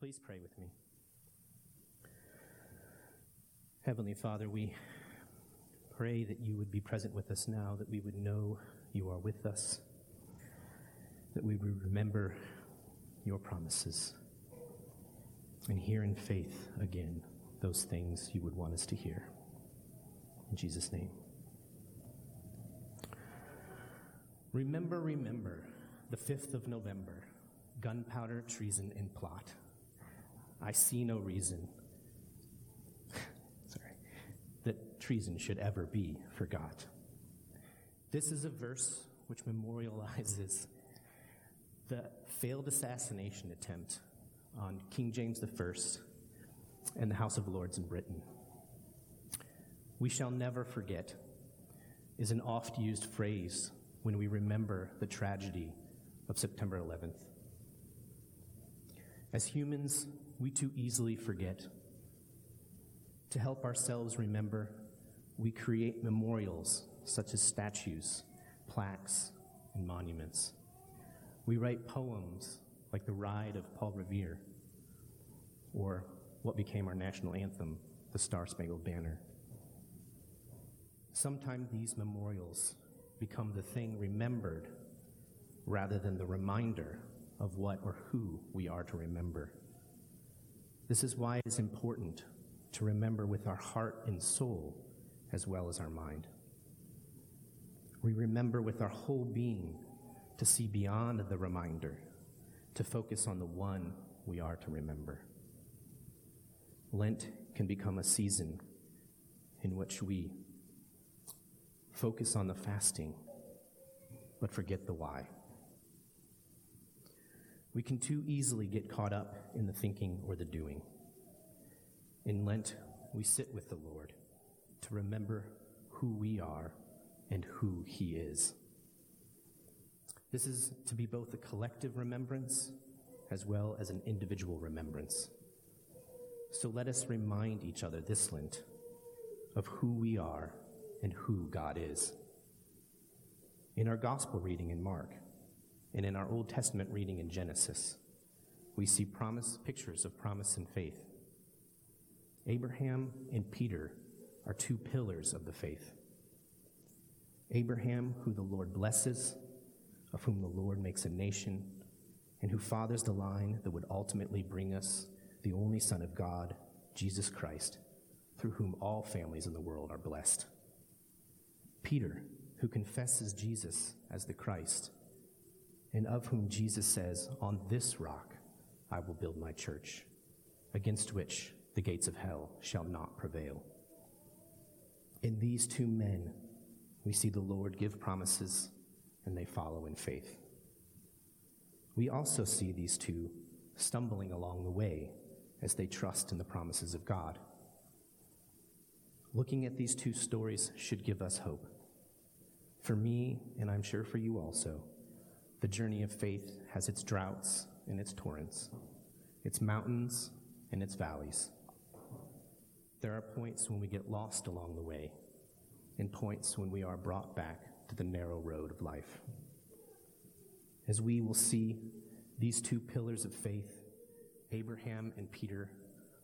Please pray with me. Heavenly Father, we pray that you would be present with us now, that we would know you are with us, that we would remember your promises and hear in faith again those things you would want us to hear. In Jesus' name. Remember, remember, the 5th of November, gunpowder, treason, and plot. I see no reason that treason should ever be forgot. This is a verse which memorializes the failed assassination attempt on King James I and the House of Lords in Britain. "We shall never forget" is an oft-used phrase when we remember the tragedy of September 11th. As humans, we too easily forget. To help ourselves remember, we create memorials such as statues, plaques, and monuments. We write poems like "The Ride" of Paul Revere, or what became our national anthem, the Star-Spangled Banner. Sometimes these memorials become the thing remembered rather than the reminder of what or who we are to remember. This is why it is important to remember with our heart and soul as well as our mind. We remember with our whole being to see beyond the reminder, to focus on the one we are to remember. Lent can become a season in which we focus on the fasting, but forget the why. We can too easily get caught up in the thinking or the doing. In Lent, we sit with the Lord to remember who we are and who he is. This is to be both a collective remembrance as well as an individual remembrance. So let us remind each other this Lent of who we are and who God is. In our Gospel reading in Mark and in our Old Testament reading in Genesis, we see pictures of promise and faith. Abraham and Peter are two pillars of the faith. Abraham, who the Lord blesses, of whom the Lord makes a nation, and who fathers the line that would ultimately bring us the only Son of God, Jesus Christ, through whom all families in the world are blessed. Peter, who confesses Jesus as the Christ, and of whom Jesus says, "On this rock I will build my church, against which the gates of hell shall not prevail." In these two men, we see the Lord give promises, and they follow in faith. We also see these two stumbling along the way as they trust in the promises of God. Looking at these two stories should give us hope. For me, and I'm sure for you also, the journey of faith has its droughts and its torrents, its mountains and its valleys. There are points when we get lost along the way, and points when we are brought back to the narrow road of life. As we will see, these two pillars of faith, Abraham and Peter,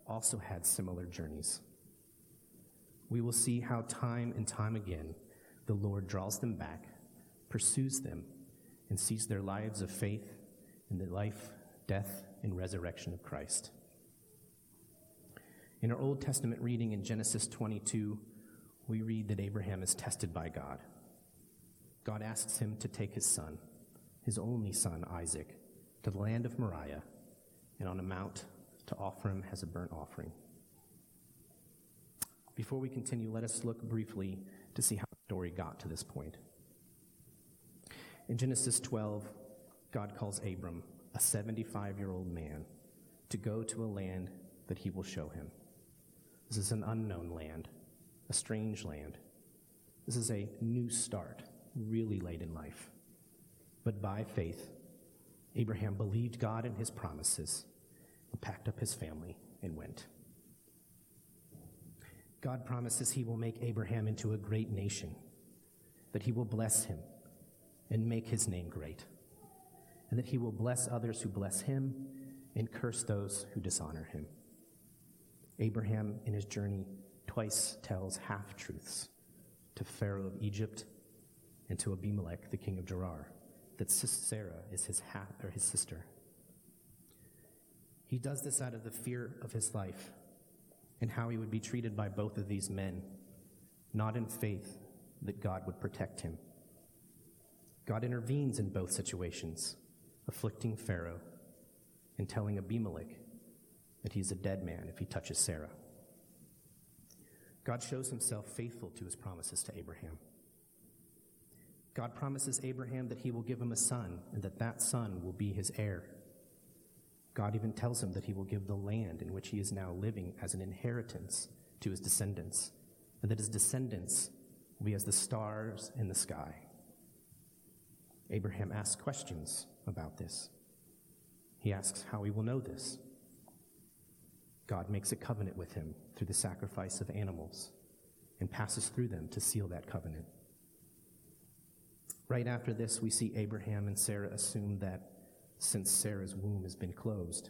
also had similar journeys. We will see how time and time again the Lord draws them back, pursues them, and sees their lives of faith in the life, death, and resurrection of Christ. In our Old Testament reading in Genesis 22, we read that Abraham is tested by God. God asks him to take his son, his only son Isaac, to the land of Moriah, and on a mount to offer him as a burnt offering. Before we continue, let us look briefly to see how the story got to this point. In Genesis 12, God calls Abram, a 75-year-old man, to go to a land that he will show him. This is an unknown land, a strange land. This is a new start, really late in life. But by faith, Abraham believed God and his promises, and packed up his family and went. God promises he will make Abraham into a great nation, that he will bless him and make his name great, and that he will bless others who bless him and curse those who dishonor him. Abraham, in his journey, twice tells half-truths to Pharaoh of Egypt and to Abimelech, the king of Gerar, that Sarah is his sister. He does this out of the fear of his life and how he would be treated by both of these men, not in faith that God would protect him. God intervenes in both situations, afflicting Pharaoh and telling Abimelech that he's a dead man if he touches Sarah. God shows himself faithful to his promises to Abraham. God promises Abraham that he will give him a son and that that son will be his heir. God even tells him that he will give the land in which he is now living as an inheritance to his descendants, and that his descendants will be as the stars in the sky. Abraham asks questions about this. He asks how he will know this. God makes a covenant with him through the sacrifice of animals and passes through them to seal that covenant. Right after this, we see Abraham and Sarah assume that since Sarah's womb has been closed,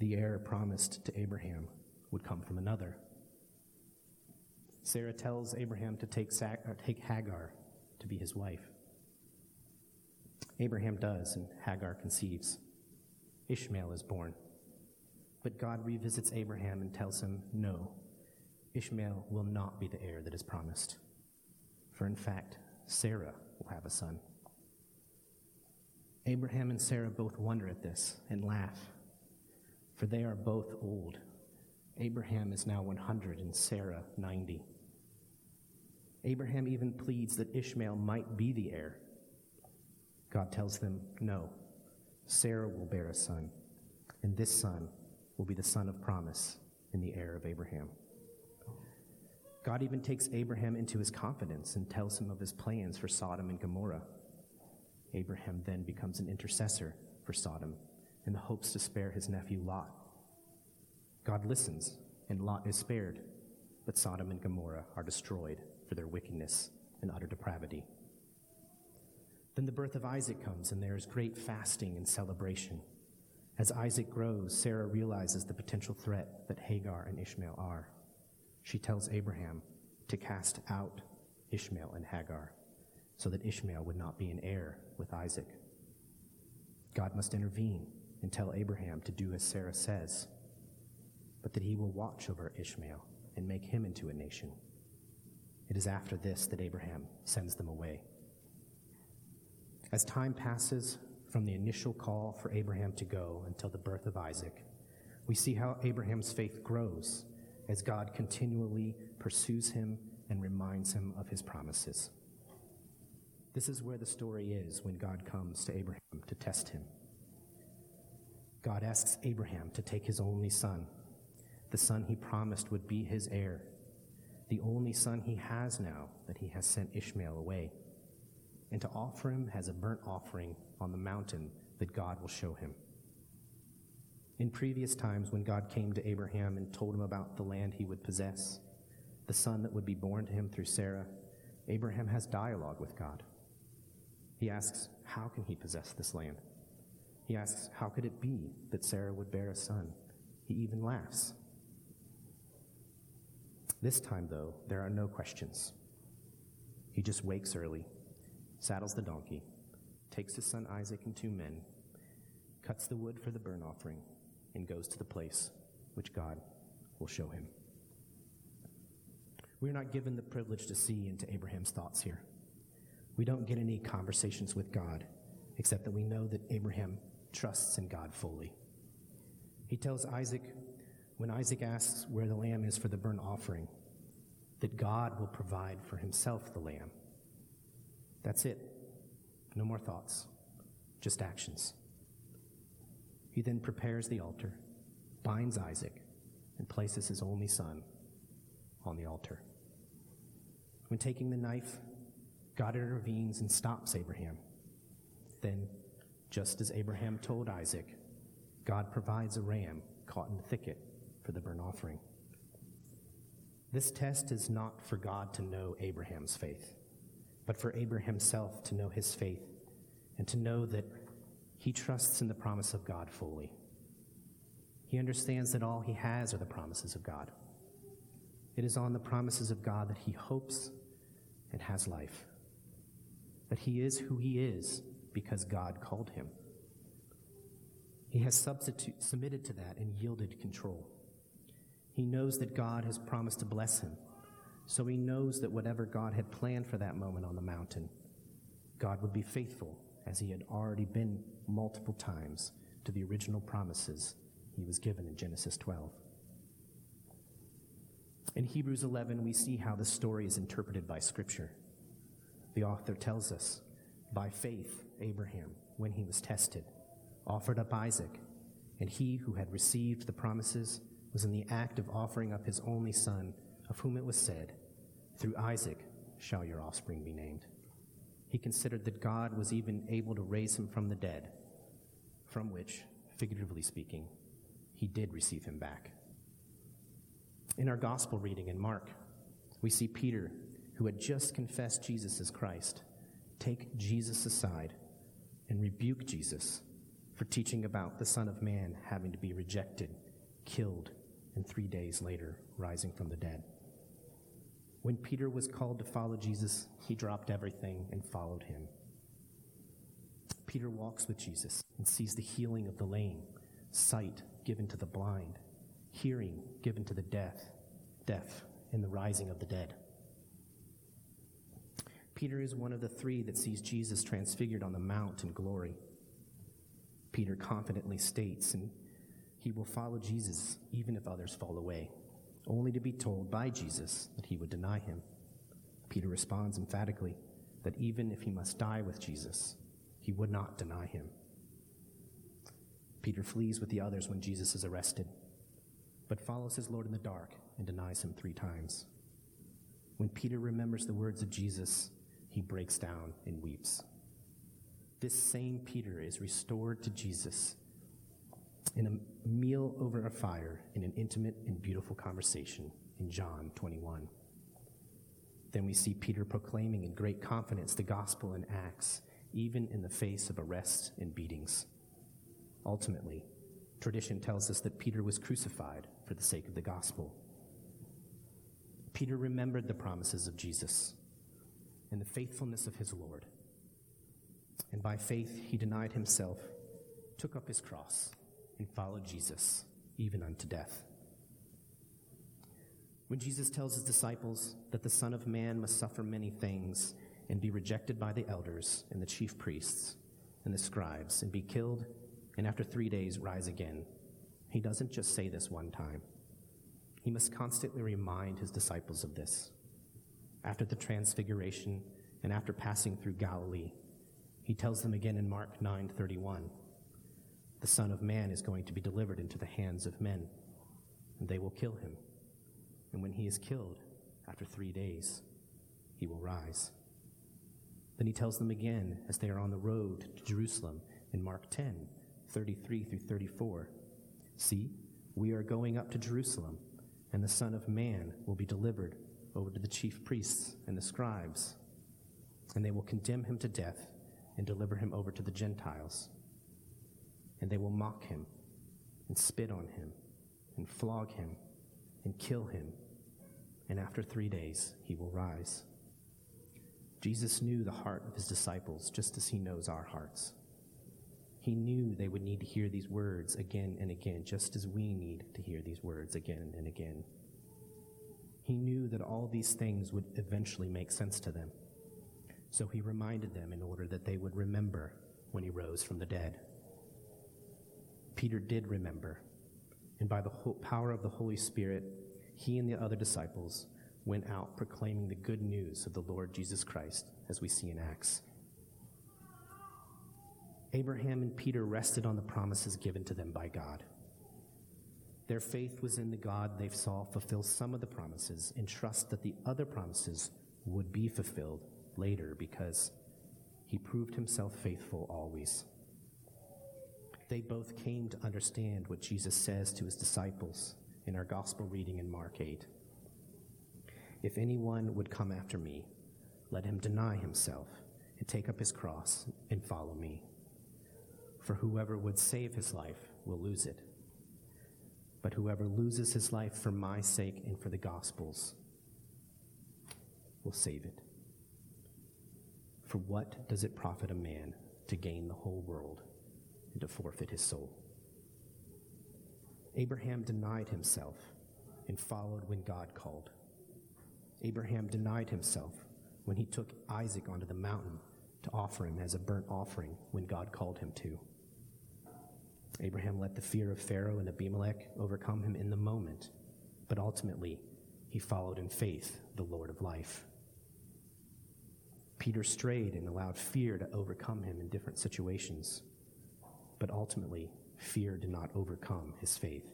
the heir promised to Abraham would come from another. Sarah tells Abraham to take Hagar to be his wife. Abraham does, and Hagar conceives. Ishmael is born. But God revisits Abraham and tells him, no, Ishmael will not be the heir that is promised. For in fact, Sarah will have a son. Abraham and Sarah both wonder at this and laugh, for they are both old. Abraham is now 100 and Sarah 90. Abraham even pleads that Ishmael might be the heir. God tells them, no, Sarah will bear a son, and this son will be the son of promise and the heir of Abraham. God even takes Abraham into his confidence and tells him of his plans for Sodom and Gomorrah. Abraham then becomes an intercessor for Sodom in the hopes to spare his nephew Lot. God listens, and Lot is spared, but Sodom and Gomorrah are destroyed for their wickedness and utter depravity. Then the birth of Isaac comes, and there is great fasting and celebration. As Isaac grows, Sarah realizes the potential threat that Hagar and Ishmael are. She tells Abraham to cast out Ishmael and Hagar so that Ishmael would not be an heir with Isaac. God must intervene and tell Abraham to do as Sarah says, but that he will watch over Ishmael and make him into a nation. It is after this that Abraham sends them away. As time passes from the initial call for Abraham to go until the birth of Isaac, we see how Abraham's faith grows as God continually pursues him and reminds him of his promises. This is where the story is when God comes to Abraham to test him. God asks Abraham to take his only son, the son he promised would be his heir, the only son he has now that he has sent Ishmael away, and to offer him as a burnt offering on the mountain that God will show him. In previous times when God came to Abraham and told him about the land he would possess, the son that would be born to him through Sarah, Abraham has dialogue with God. He asks, how can he possess this land? He asks, how could it be that Sarah would bear a son? He even laughs. This time, though, there are no questions. He just wakes early, saddles the donkey, takes his son Isaac and two men, cuts the wood for the burnt offering, and goes to the place which God will show him. We're not given the privilege to see into Abraham's thoughts here. We don't get any conversations with God, except that we know that Abraham trusts in God fully. He tells Isaac, when Isaac asks where the lamb is for the burnt offering, that God will provide for himself the lamb. That's it. No more thoughts, just actions. He then prepares the altar, binds Isaac, and places his only son on the altar. When taking the knife, God intervenes and stops Abraham. Then, just as Abraham told Isaac, God provides a ram caught in the thicket for the burnt offering. This test is not for God to know Abraham's faith, but for Abraham himself to know his faith and to know that he trusts in the promise of God fully. He understands that all he has are the promises of God. It is on the promises of God that he hopes and has life. That he is who he is because God called him. He has submitted to that and yielded control. He knows that God has promised to bless him, so he knows that whatever God had planned for that moment on the mountain, God would be faithful, as he had already been multiple times, to the original promises he was given in Genesis 12. In Hebrews 11, we see how the story is interpreted by Scripture. The author tells us, by faith, Abraham, when he was tested, offered up Isaac, and he who had received the promises was in the act of offering up his only son, of whom it was said, "Through Isaac shall your offspring be named." He considered that God was even able to raise him from the dead, from which, figuratively speaking, he did receive him back. In our gospel reading in Mark, we see Peter, who had just confessed Jesus as Christ, take Jesus aside and rebuke Jesus for teaching about the Son of Man having to be rejected, killed, and 3 days later rising from the dead. When Peter was called to follow Jesus, he dropped everything and followed him. Peter walks with Jesus and sees the healing of the lame, sight given to the blind, hearing given to the deaf, and the rising of the dead. Peter is one of the three that sees Jesus transfigured on the mount in glory. Peter confidently states, and he will follow Jesus even if others fall away, only to be told by Jesus that he would deny him. Peter responds emphatically that even if he must die with Jesus, he would not deny him. Peter flees with the others when Jesus is arrested, but follows his Lord in the dark and denies him 3 times. When Peter remembers the words of Jesus, he breaks down and weeps. This same Peter is restored to Jesus in a meal over a fire in an intimate and beautiful conversation in John 21. Then we see Peter proclaiming in great confidence the gospel in Acts, even in the face of arrests and beatings. Ultimately, tradition tells us that Peter was crucified for the sake of the gospel. Peter remembered the promises of Jesus and the faithfulness of his Lord. And by faith, he denied himself, took up his cross, and followed Jesus, even unto death. When Jesus tells his disciples that the Son of Man must suffer many things and be rejected by the elders and the chief priests and the scribes and be killed and after 3 days rise again, he doesn't just say this one time. He must constantly remind his disciples of this. After the transfiguration and after passing through Galilee, he tells them again in Mark 9:31, "The Son of Man is going to be delivered into the hands of men, and they will kill him. And when he is killed, after 3 days, he will rise." Then he tells them again as they are on the road to Jerusalem in Mark 10:33-34, "See, we are going up to Jerusalem, and the Son of Man will be delivered over to the chief priests and the scribes, and they will condemn him to death and deliver him over to the Gentiles. And they will mock him, and spit on him, and flog him, and kill him, and after 3 days he will rise." Jesus knew the heart of his disciples just as he knows our hearts. He knew they would need to hear these words again and again, just as we need to hear these words again and again. He knew that all these things would eventually make sense to them, so he reminded them in order that they would remember when he rose from the dead. Peter did remember, and by the power of the Holy Spirit, he and the other disciples went out proclaiming the good news of the Lord Jesus Christ, as we see in Acts. Abraham and Peter rested on the promises given to them by God. Their faith was in the God they saw fulfill some of the promises, and trust that the other promises would be fulfilled later, because he proved himself faithful always. They both came to understand what Jesus says to his disciples in our gospel reading in Mark 8. "If anyone would come after me, let him deny himself and take up his cross and follow me. For whoever would save his life will lose it, but whoever loses his life for my sake and for the gospel's will save it. For what does it profit a man to gain the whole world and to forfeit his soul? Abraham denied himself and followed when God called. Abraham denied himself when he took Isaac onto the mountain to offer him as a burnt offering when God called him to. Abraham let the fear of Pharaoh and Abimelech overcome him in the moment, but ultimately he followed in faith the Lord of life. Peter strayed and allowed fear to overcome him in different situations, but ultimately fear did not overcome his faith.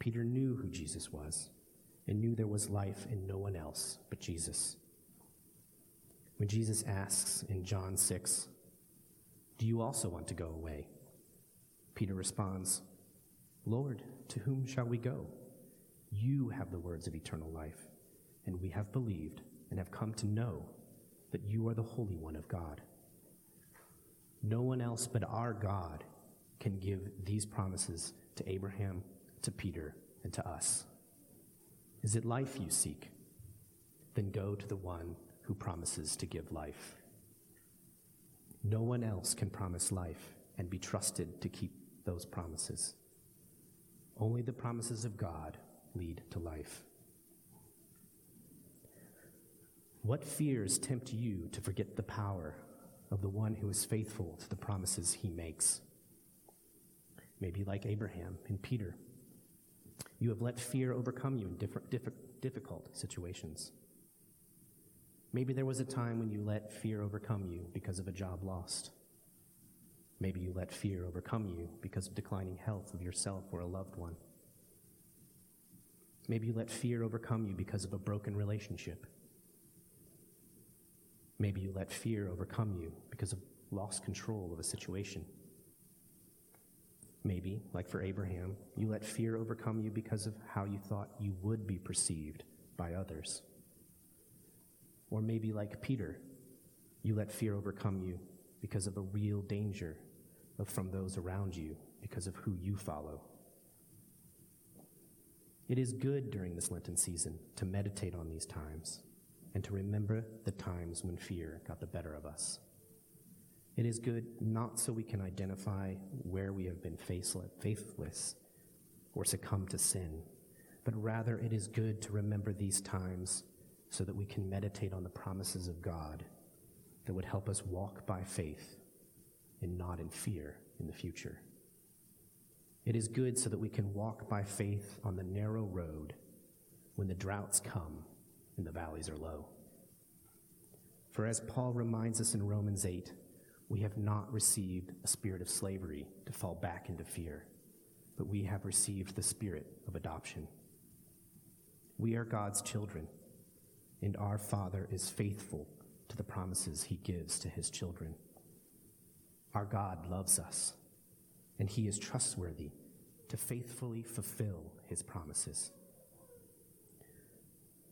Peter knew who Jesus was and knew there was life in no one else but Jesus. When Jesus asks in John 6, "Do you also want to go away?" Peter responds, "Lord, to whom shall we go? You have the words of eternal life, and we have believed and have come to know that you are the Holy One of God." No one else but our God can give these promises to Abraham, to Peter, and to us. Is it life you seek? Then go to the one who promises to give life. No one else can promise life and be trusted to keep those promises. Only the promises of God lead to life. What fears tempt you to forget the power of the one who is faithful to the promises he makes? Maybe like Abraham and Peter, you have let fear overcome you in difficult situations. Maybe there was a time when you let fear overcome you because of a job lost. Maybe you let fear overcome you because of declining health of yourself or a loved one. Maybe you let fear overcome you because of a broken relationship. Maybe you let fear overcome you because of lost control of a situation. Maybe, like for Abraham, you let fear overcome you because of how you thought you would be perceived by others. Or maybe, like Peter, you let fear overcome you because of a real danger from those around you, because of who you follow. It is good during this Lenten season to meditate on these times and to remember the times when fear got the better of us. It is good not so we can identify where we have been faithless or succumb to sin, but rather it is good to remember these times so that we can meditate on the promises of God that would help us walk by faith and not in fear in the future. It is good so that we can walk by faith on the narrow road when the droughts come and the valleys are low. For as Paul reminds us in Romans 8, we have not received a spirit of slavery to fall back into fear, but we have received the spirit of adoption. We are God's children, and our Father is faithful to the promises he gives to his children. Our God loves us, and he is trustworthy to faithfully fulfill his promises.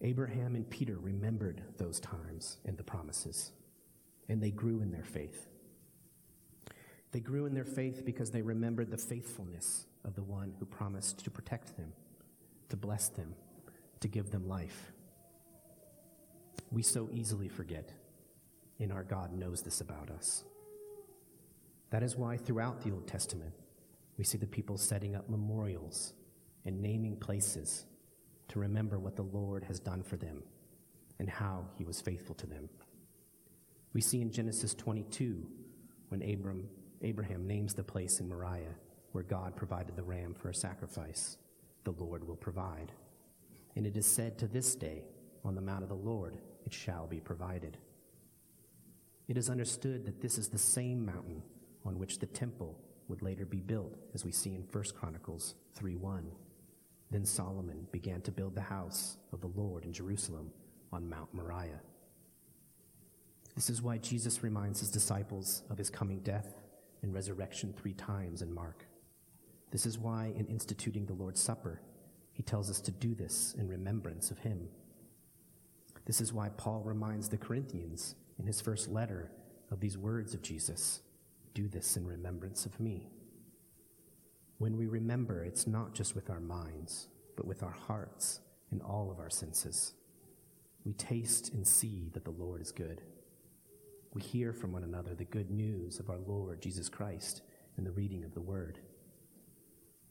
Abraham and Peter remembered those times and the promises, and they grew in their faith. They grew in their faith because they remembered the faithfulness of the one who promised to protect them, to bless them, to give them life. We so easily forget, and our God knows this about us. That is why throughout the Old Testament, we see the people setting up memorials and naming places to remember what the Lord has done for them and how he was faithful to them. We see in Genesis 22 when Abraham names the place in Moriah where God provided the ram for a sacrifice, "The Lord will provide." And it is said to this day, "On the mount of the Lord it shall be provided." It is understood that this is the same mountain on which the temple would later be built, as we see in 1 Chronicles 3:1. Then Solomon began to build the house of the Lord in Jerusalem on Mount Moriah. This is why Jesus reminds his disciples of his coming death and resurrection 3 times in Mark. This is why, in instituting the Lord's Supper, he tells us to do this in remembrance of him. This is why Paul reminds the Corinthians in his first letter of these words of Jesus, "Do this in remembrance of me." When we remember, it's not just with our minds, but with our hearts and all of our senses. We taste and see that the Lord is good. We hear from one another the good news of our Lord Jesus Christ and the reading of the Word.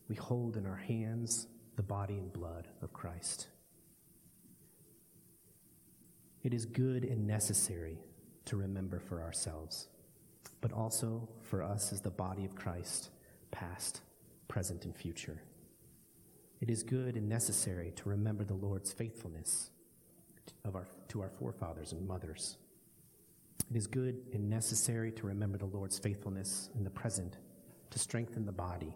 We hold in our hands the body and blood of Christ. It is good and necessary to remember for ourselves, but also for us as the body of Christ, past, present, and future. It is good and necessary to remember the Lord's faithfulness to our forefathers and mothers. It is good and necessary to remember the Lord's faithfulness in the present, to strengthen the body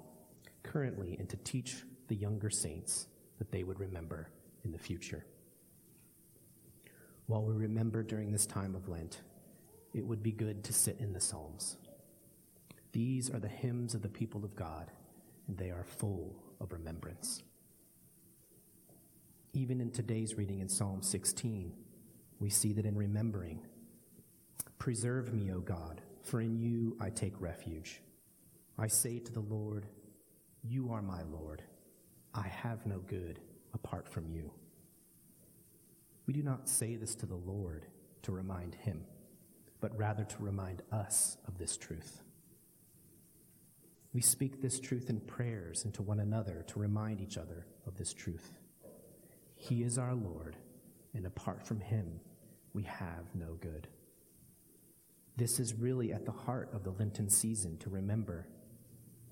currently, and to teach the younger saints that they would remember in the future. While we remember during this time of Lent, it would be good to sit in the Psalms. These are the hymns of the people of God, and they are full of remembrance. Even in today's reading in Psalm 16, we see that in remembering, "Preserve me, O God, for in you I take refuge. I say to the Lord, you are my Lord. I have no good apart from you." We do not say this to the Lord to remind him, but rather to remind us of this truth. We speak this truth in prayers and to one another to remind each other of this truth. He is our Lord, and apart from him, we have no good. This is really at the heart of the Lenten season, to remember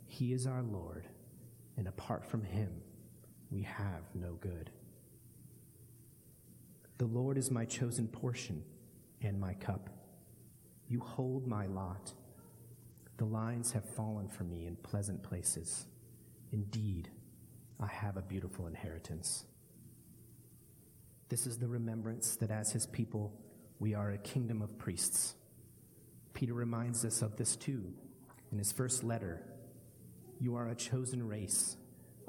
He is our Lord, and apart from him, we have no good. The Lord is my chosen portion and my cup. You hold my lot. The lines have fallen for me in pleasant places. Indeed, I have a beautiful inheritance. This is the remembrance that as his people, we are a kingdom of priests. Peter reminds us of this too in his first letter. You are a chosen race,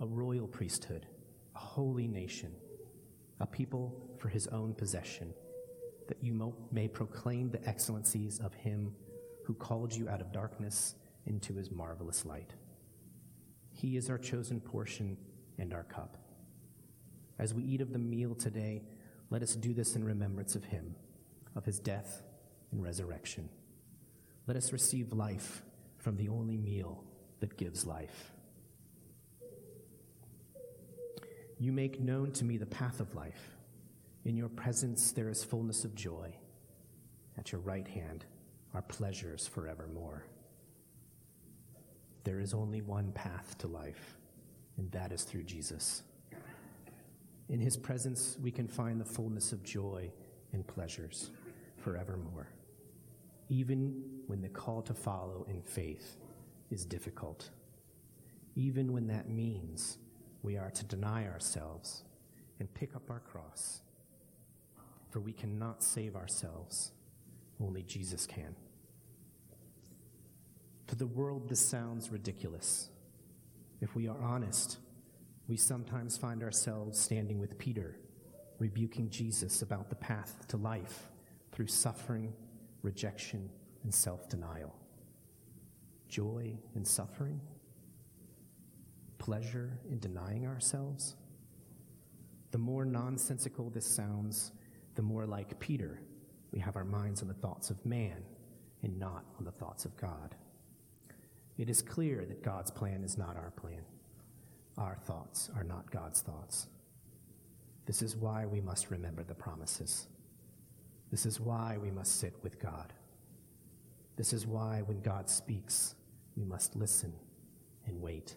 a royal priesthood, a holy nation, a people for his own possession, that you may proclaim the excellencies of him who called you out of darkness into his marvelous light. He is our chosen portion and our cup. As we eat of the meal today, let us do this in remembrance of him, of his death and resurrection. Let us receive life from the only meal that gives life. You make known to me the path of life. In your presence there is fullness of joy. At your right hand are pleasures forevermore. There is only one path to life, and that is through Jesus. In his presence we can find the fullness of joy and pleasures forevermore, even when the call to follow in faith is difficult, even when that means we are to deny ourselves and pick up our cross, for we cannot save ourselves, only Jesus can. To the world, this sounds ridiculous. If we are honest, we sometimes find ourselves standing with Peter, rebuking Jesus about the path to life through suffering, rejection, and self-denial. Joy and suffering? Pleasure in denying ourselves? The more nonsensical this sounds, the more like Peter, we have our minds on the thoughts of man and not on the thoughts of God. It is clear that God's plan is not our plan. Our thoughts are not God's thoughts. This is why we must remember the promises. This is why we must sit with God. This is why when God speaks, we must listen and wait.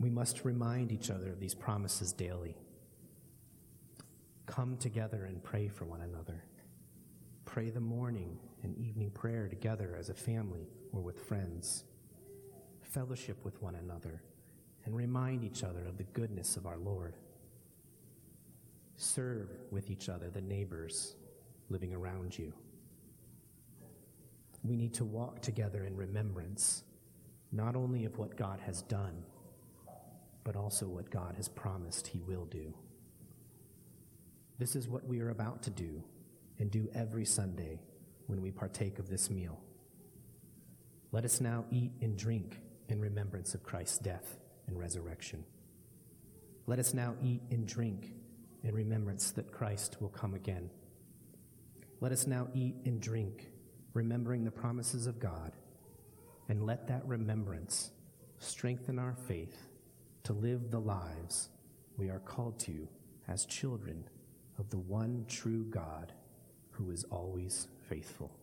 We must remind each other of these promises daily. Come together and pray for one another. Pray the morning and evening prayer together as a family or with friends. Fellowship with one another and remind each other of the goodness of our Lord. Serve with each other the neighbors living around you. We need to walk together in remembrance, not only of what God has done, but also what God has promised he will do. This is what we are about to do, and do every Sunday when we partake of this meal. Let us now eat and drink in remembrance of Christ's death and resurrection. Let us now eat and drink in remembrance that Christ will come again. Let us now eat and drink, remembering the promises of God, and let that remembrance strengthen our faith to live the lives we are called to as children of the one true God who is always faithful.